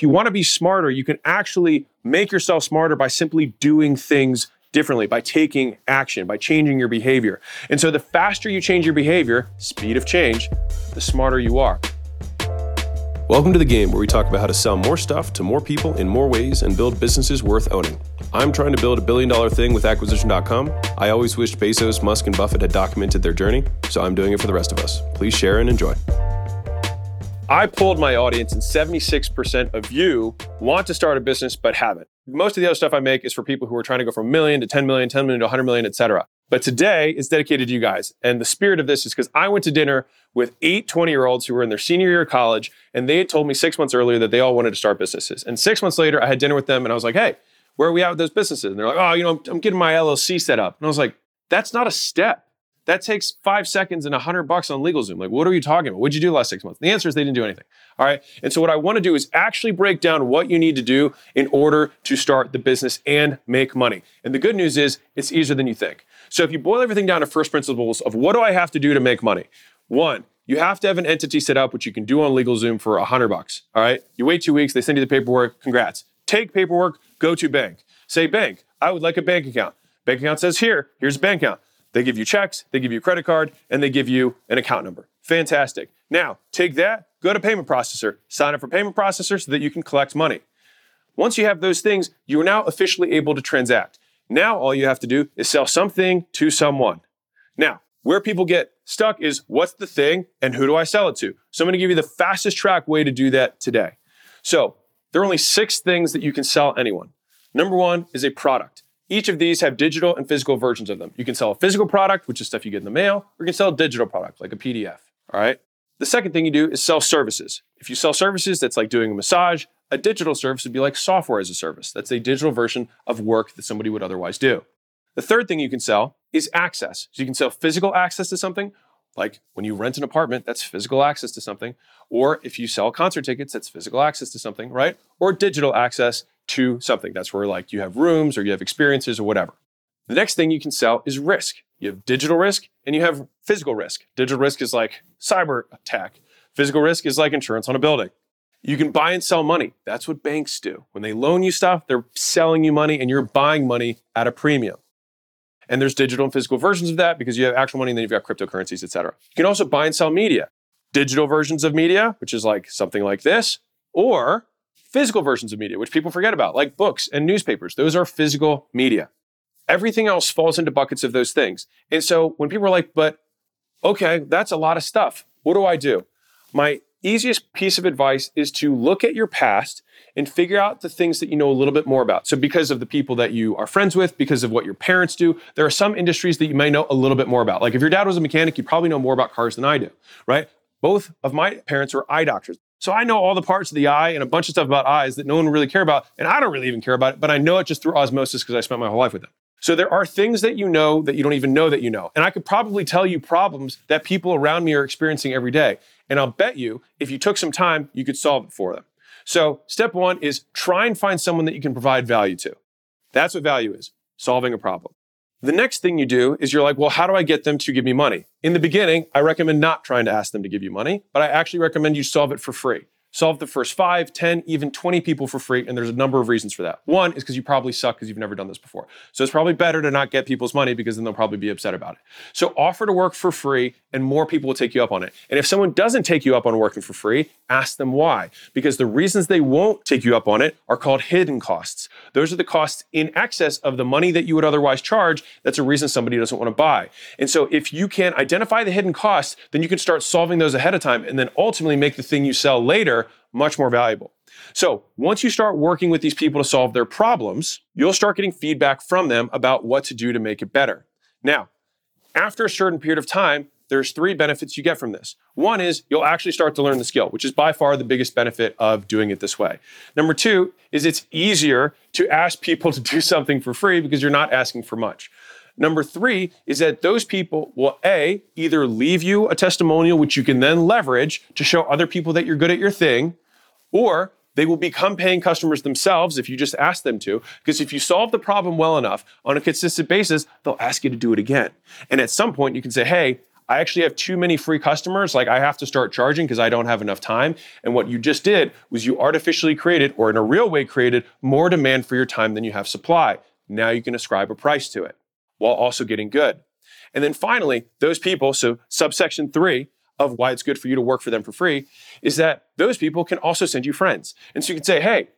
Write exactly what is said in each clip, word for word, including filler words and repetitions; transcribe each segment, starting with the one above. if you want to be smarter, you can actually make yourself smarter by simply doing things differently, by taking action, by changing your behavior. And so the faster you change your behavior, speed of change, the smarter you are. Welcome to The Game, where we talk about how to sell more stuff to more people in more ways and build businesses worth owning. I'm trying to build a billion dollar thing with acquisition dot com. I always wished Bezos, Musk, and Buffett had documented their journey, so I'm doing it for the rest of us. Please share and enjoy. I polled my audience, and seventy-six percent of you want to start a business but haven't. Most of the other stuff I make is for people who are trying to go from a million to ten million, ten million to one hundred million, et cetera. But today is dedicated to you guys. And the spirit of this is because I went to dinner with eight twenty-year-olds who were in their senior year of college, and they had told me six months earlier that they all wanted to start businesses. And six months later, I had dinner with them, and I was like, hey, where are we at with those businesses? And they're like, oh, you know, I'm, I'm getting my L L C set up. And I was like, that's not a step. That takes five seconds and a hundred bucks on LegalZoom. Like, what are you talking about? What'd you do the last six months? And the answer is they didn't do anything. All right. And so what I want to do is actually break down what you need to do in order to start the business and make money. And the good news is it's easier than you think. So if you boil everything down to first principles of what do I have to do to make money? One, you have to have an entity set up, which you can do on LegalZoom for a hundred bucks. All right. You wait two weeks. They send you the paperwork. Congrats. Take paperwork. Go to bank. Say, bank, I would like a bank account. Bank account says here, here's a bank account. They give you checks, they give you a credit card, and they give you an account number. Fantastic. Now, take that, go to payment processor, sign up for payment processor so that you can collect money. Once you have those things, you are now officially able to transact. Now, all you have to do is sell something to someone. Now, where people get stuck is what's the thing and who do I sell it to? So I'm going to give you the fastest track way to do that today. So there are only six things that you can sell anyone. Number one is a product. Each of these have digital and physical versions of them. You can sell a physical product, which is stuff you get in the mail, or you can sell a digital product, like a P D F, all right? The second thing you do is sell services. If you sell services, that's like doing a massage. A digital service would be like software as a service. That's a digital version of work that somebody would otherwise do. The third thing you can sell is access. So you can sell physical access to something, like when you rent an apartment, that's physical access to something. Or if you sell concert tickets, that's physical access to something, right? Or digital access to something. That's where like you have rooms or you have experiences or whatever. The next thing you can sell is risk. You have digital risk and you have physical risk. Digital risk is like cyber attack. Physical risk is like insurance on a building. You can buy and sell money. That's what banks do. When they loan you stuff, they're selling you money and you're buying money at a premium. And there's digital and physical versions of that because you have actual money and then you've got cryptocurrencies, et cetera. You can also buy and sell media. Digital versions of media, which is like something like this, or physical versions of media, which people forget about, like books and newspapers. Those are physical media. Everything else falls into buckets of those things. And so when people are like, but okay, that's a lot of stuff. What do I do? My easiest piece of advice is to look at your past and figure out the things that you know a little bit more about. So because of the people that you are friends with, because of what your parents do, there are some industries that you may know a little bit more about. Like if your dad was a mechanic, you probably know more about cars than I do, right? Both of my parents were eye doctors. So I know all the parts of the eye and a bunch of stuff about eyes that no one really cares about, and I don't really even care about it, but I know it just through osmosis because I spent my whole life with them. So there are things that you know that you don't even know that you know. And I could probably tell you problems that people around me are experiencing every day. And I'll bet you, if you took some time, you could solve it for them. So step one is try and find someone that you can provide value to. That's what value is, solving a problem. The next thing you do is you're like, well, how do I get them to give me money? In the beginning, I recommend not trying to ask them to give you money, but I actually recommend you solve it for free. Solve the first five, ten, even twenty people for free, and there's a number of reasons for that. One is because you probably suck because you've never done this before. So it's probably better to not get people's money because then they'll probably be upset about it. So offer to work for free, and more people will take you up on it. And if someone doesn't take you up on working for free, ask them why. Because the reasons they won't take you up on it are called hidden costs. Those are the costs in excess of the money that you would otherwise charge. That's a reason somebody doesn't want to buy. And so if you can identify the hidden costs, then you can start solving those ahead of time and then ultimately make the thing you sell later much more valuable. So once you start working with these people to solve their problems, you'll start getting feedback from them about what to do to make it better. Now, after a certain period of time, there's three benefits you get from this. One is you'll actually start to learn the skill, which is by far the biggest benefit of doing it this way. Number two is it's easier to ask people to do something for free because you're not asking for much. Number three is that those people will A, either leave you a testimonial, which you can then leverage to show other people that you're good at your thing, or they will become paying customers themselves if you just ask them to, because if you solve the problem well enough on a consistent basis, they'll ask you to do it again. And at some point you can say, hey, I actually have too many free customers. Like, I have to start charging because I don't have enough time. And what you just did was you artificially created, or in a real way created, more demand for your time than you have supply. Now you can ascribe a price to it while also getting good. And then finally, those people, so subsection three of why it's good for you to work for them for free, is that those people can also send you friends. And so you can say, hey,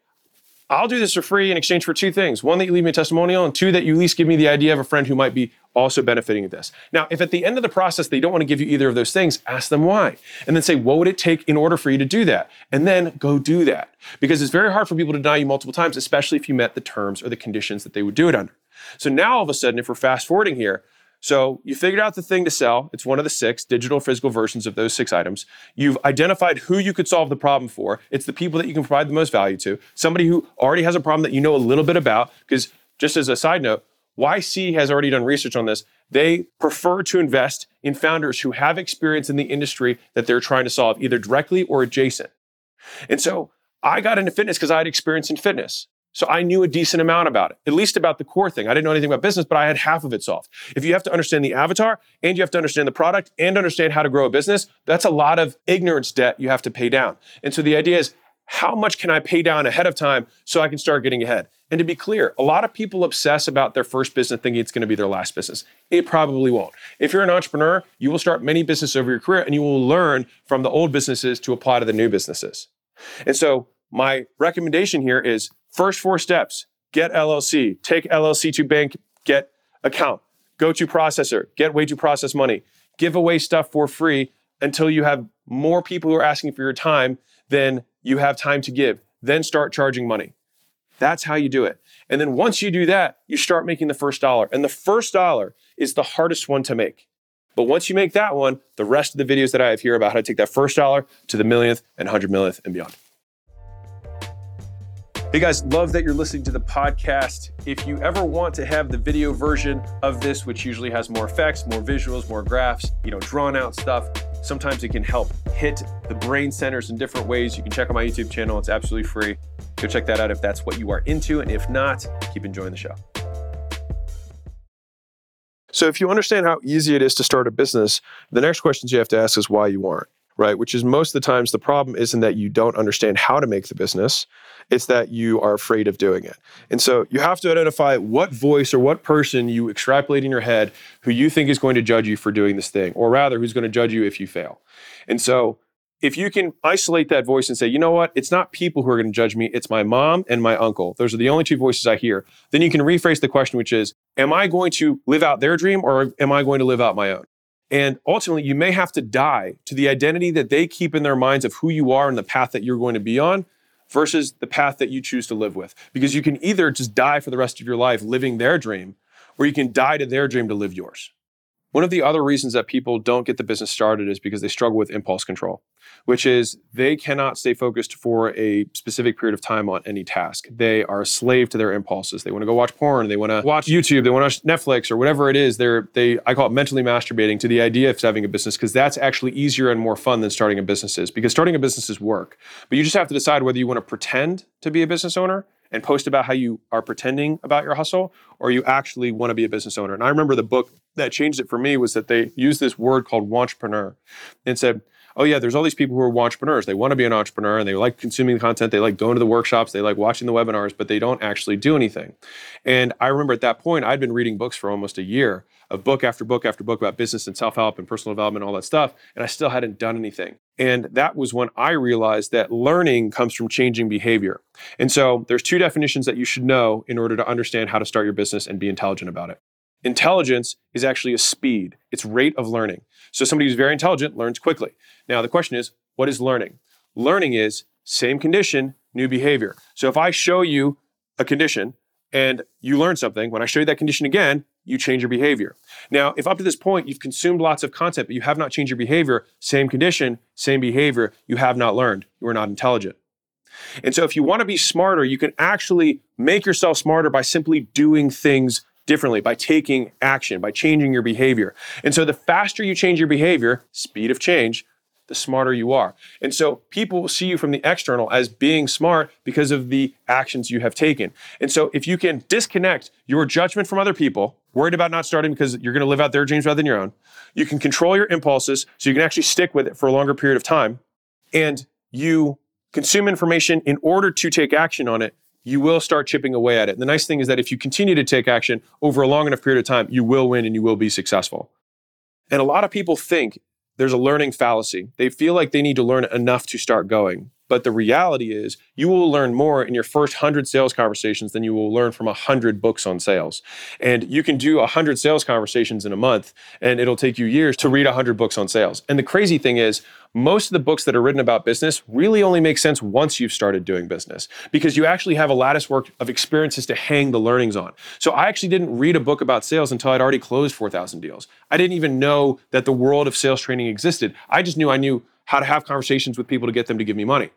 I'll do this for free in exchange for two things. One, that you leave me a testimonial, and two, that you at least give me the idea of a friend who might be also benefiting of this. Now, if at the end of the process they don't want to give you either of those things, ask them why. And then say, what would it take in order for you to do that? And then go do that. Because it's very hard for people to deny you multiple times, especially if you met the terms or the conditions that they would do it under. So now all of a sudden, if we're fast forwarding here, so you figured out the thing to sell. It's one of the six digital physical versions of those six items. You've identified who you could solve the problem for. It's the people that you can provide the most value to. Somebody who already has a problem that you know a little bit about, because just as a side note, Y C has already done research on this. They prefer to invest in founders who have experience in the industry that they're trying to solve, either directly or adjacent. And so I got into fitness because I had experience in fitness. So I knew a decent amount about it, at least about the core thing. I didn't know anything about business, but I had half of it solved. If you have to understand the avatar and you have to understand the product and understand how to grow a business, that's a lot of ignorance debt you have to pay down. And so the idea is, how much can I pay down ahead of time so I can start getting ahead? And to be clear, a lot of people obsess about their first business thinking it's going to be their last business. It probably won't. If you're an entrepreneur, you will start many businesses over your career, and you will learn from the old businesses to apply to the new businesses. And so my recommendation here is, first four steps, get L L C, take L L C to bank, get account, go to processor, get way to process money, give away stuff for free until you have more people who are asking for your time than you have time to give, then start charging money. That's how you do it. And then once you do that, you start making the first dollar. And the first dollar is the hardest one to make. But once you make that one, the rest of the videos that I have here about how to take that first dollar to the millionth and hundred millionth and beyond. Hey guys, love that you're listening to the podcast. If you ever want to have the video version of this, which usually has more effects, more visuals, more graphs, you know, drawn out stuff, sometimes it can help hit the brain centers in different ways. You can check out my YouTube channel. It's absolutely free. Go check that out if that's what you are into. And if not, keep enjoying the show. So if you understand how easy it is to start a business, the next questions you have to ask is why you aren't. Right, which is most of the times the problem isn't that you don't understand how to make the business, it's that you are afraid of doing it. And so you have to identify what voice or what person you extrapolate in your head who you think is going to judge you for doing this thing, or rather who's going to judge you if you fail. And so if you can isolate that voice and say, you know what, it's not people who are going to judge me, it's my mom and my uncle. Those are the only two voices I hear. Then you can rephrase the question, which is, am I going to live out their dream or am I going to live out my own? And ultimately, you may have to die to the identity that they keep in their minds of who you are and the path that you're going to be on versus the path that you choose to live with. Because you can either just die for the rest of your life living their dream, or you can die to their dream to live yours. One of the other reasons that people don't get the business started is because they struggle with impulse control, which is they cannot stay focused for a specific period of time on any task. They are a slave to their impulses. They want to go watch porn. They want to watch YouTube. They want to watch Netflix or whatever it is. They're, they, I call it mentally masturbating to the idea of having a business, because that's actually easier and more fun than starting a business is, because starting a business is work. But you just have to decide whether you want to pretend to be a business owner and post about how you are pretending about your hustle, or you actually want to be a business owner. And I remember the book that changed it for me was that they used this word called wantrepreneur and said, oh yeah, there's all these people who are entrepreneurs. They want to be an entrepreneur and they like consuming content. They like going to the workshops. They like watching the webinars, but they don't actually do anything. And I remember at that point, I'd been reading books for almost a year of book after book after book about business and self-help and personal development, and all that stuff. And I still hadn't done anything. And that was when I realized that learning comes from changing behavior. And so there's two definitions that you should know in order to understand how to start your business and be intelligent about it. Intelligence is actually a speed. It's rate of learning. So somebody who's very intelligent learns quickly. Now the question is, what is learning? Learning is same condition, new behavior. So if I show you a condition and you learn something, when I show you that condition again, you change your behavior. Now, if up to this point you've consumed lots of content, but you have not changed your behavior, same condition, same behavior, you have not learned. You are not intelligent. And so if you want to be smarter, you can actually make yourself smarter by simply doing things differently, by taking action, by changing your behavior. And so the faster you change your behavior, speed of change, the smarter you are. And so people will see you from the external as being smart because of the actions you have taken. And so if you can disconnect your judgment from other people, worried about not starting because you're going to live out their dreams rather than your own, you can control your impulses so you can actually stick with it for a longer period of time, and you consume information in order to take action on it, you will start chipping away at it. And the nice thing is that if you continue to take action over a long enough period of time, you will win and you will be successful. And a lot of people think there's a learning fallacy. They feel like they need to learn enough to start going. But the reality is you will learn more in your first one hundred sales conversations than you will learn from one hundred books on sales. And you can do one hundred sales conversations in a month, and it'll take you years to read one hundred books on sales. And the crazy thing is, most of the books that are written about business really only make sense once you've started doing business, because you actually have a lattice work of experiences to hang the learnings on. So I actually didn't read a book about sales until I'd already closed four thousand deals. I didn't even know that the world of sales training existed. I just knew I knew how to have conversations with people to get them to give me money.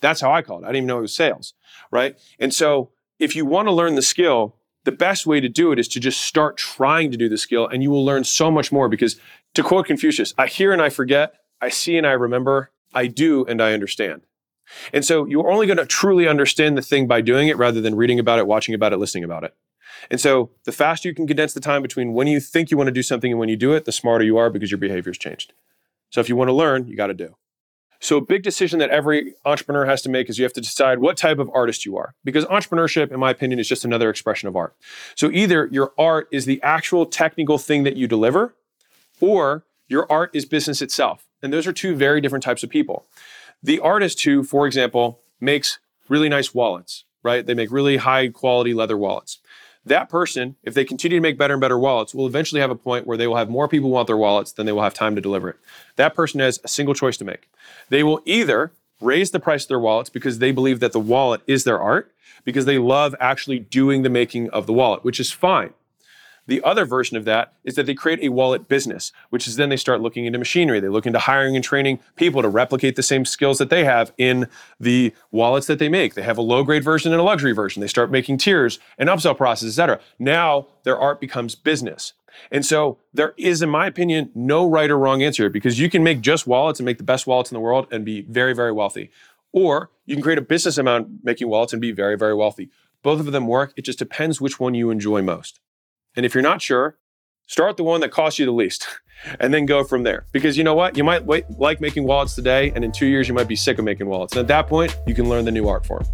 That's how I called it. I didn't even know it was sales, right? And so if you want to learn the skill, the best way to do it is to just start trying to do the skill, and you will learn so much more, because to quote Confucius, I hear and I forget, I see and I remember, I do and I understand. And so you're only going to truly understand the thing by doing it rather than reading about it, watching about it, listening about it. And so the faster you can condense the time between when you think you want to do something and when you do it, the smarter you are, because your behavior's changed. So if you want to learn, you got to do. So a big decision that every entrepreneur has to make is you have to decide what type of artist you are, because entrepreneurship, in my opinion, is just another expression of art. So either your art is the actual technical thing that you deliver, or your art is business itself. And those are two very different types of people. The artist who, for example, makes really nice wallets, right? They make really high quality leather wallets. That person, if they continue to make better and better wallets, will eventually have a point where they will have more people want their wallets than they will have time to deliver it. That person has a single choice to make. They will either raise the price of their wallets because they believe that the wallet is their art, because they love actually doing the making of the wallet, which is fine. The other version of that is that they create a wallet business, which is then they start looking into machinery. They look into hiring and training people to replicate the same skills that they have in the wallets that they make. They have a low-grade version and a luxury version. They start making tiers and upsell process, et cetera. Now their art becomes business. And so there is, in my opinion, no right or wrong answer, because you can make just wallets and make the best wallets in the world and be very, very wealthy. Or you can create a business amount making wallets and be very, very wealthy. Both of them work. It just depends which one you enjoy most. And if you're not sure, start the one that costs you the least and then go from there. Because you know what? You might wait, like making wallets today, and in two years, you might be sick of making wallets. And at that point, you can learn the new art form.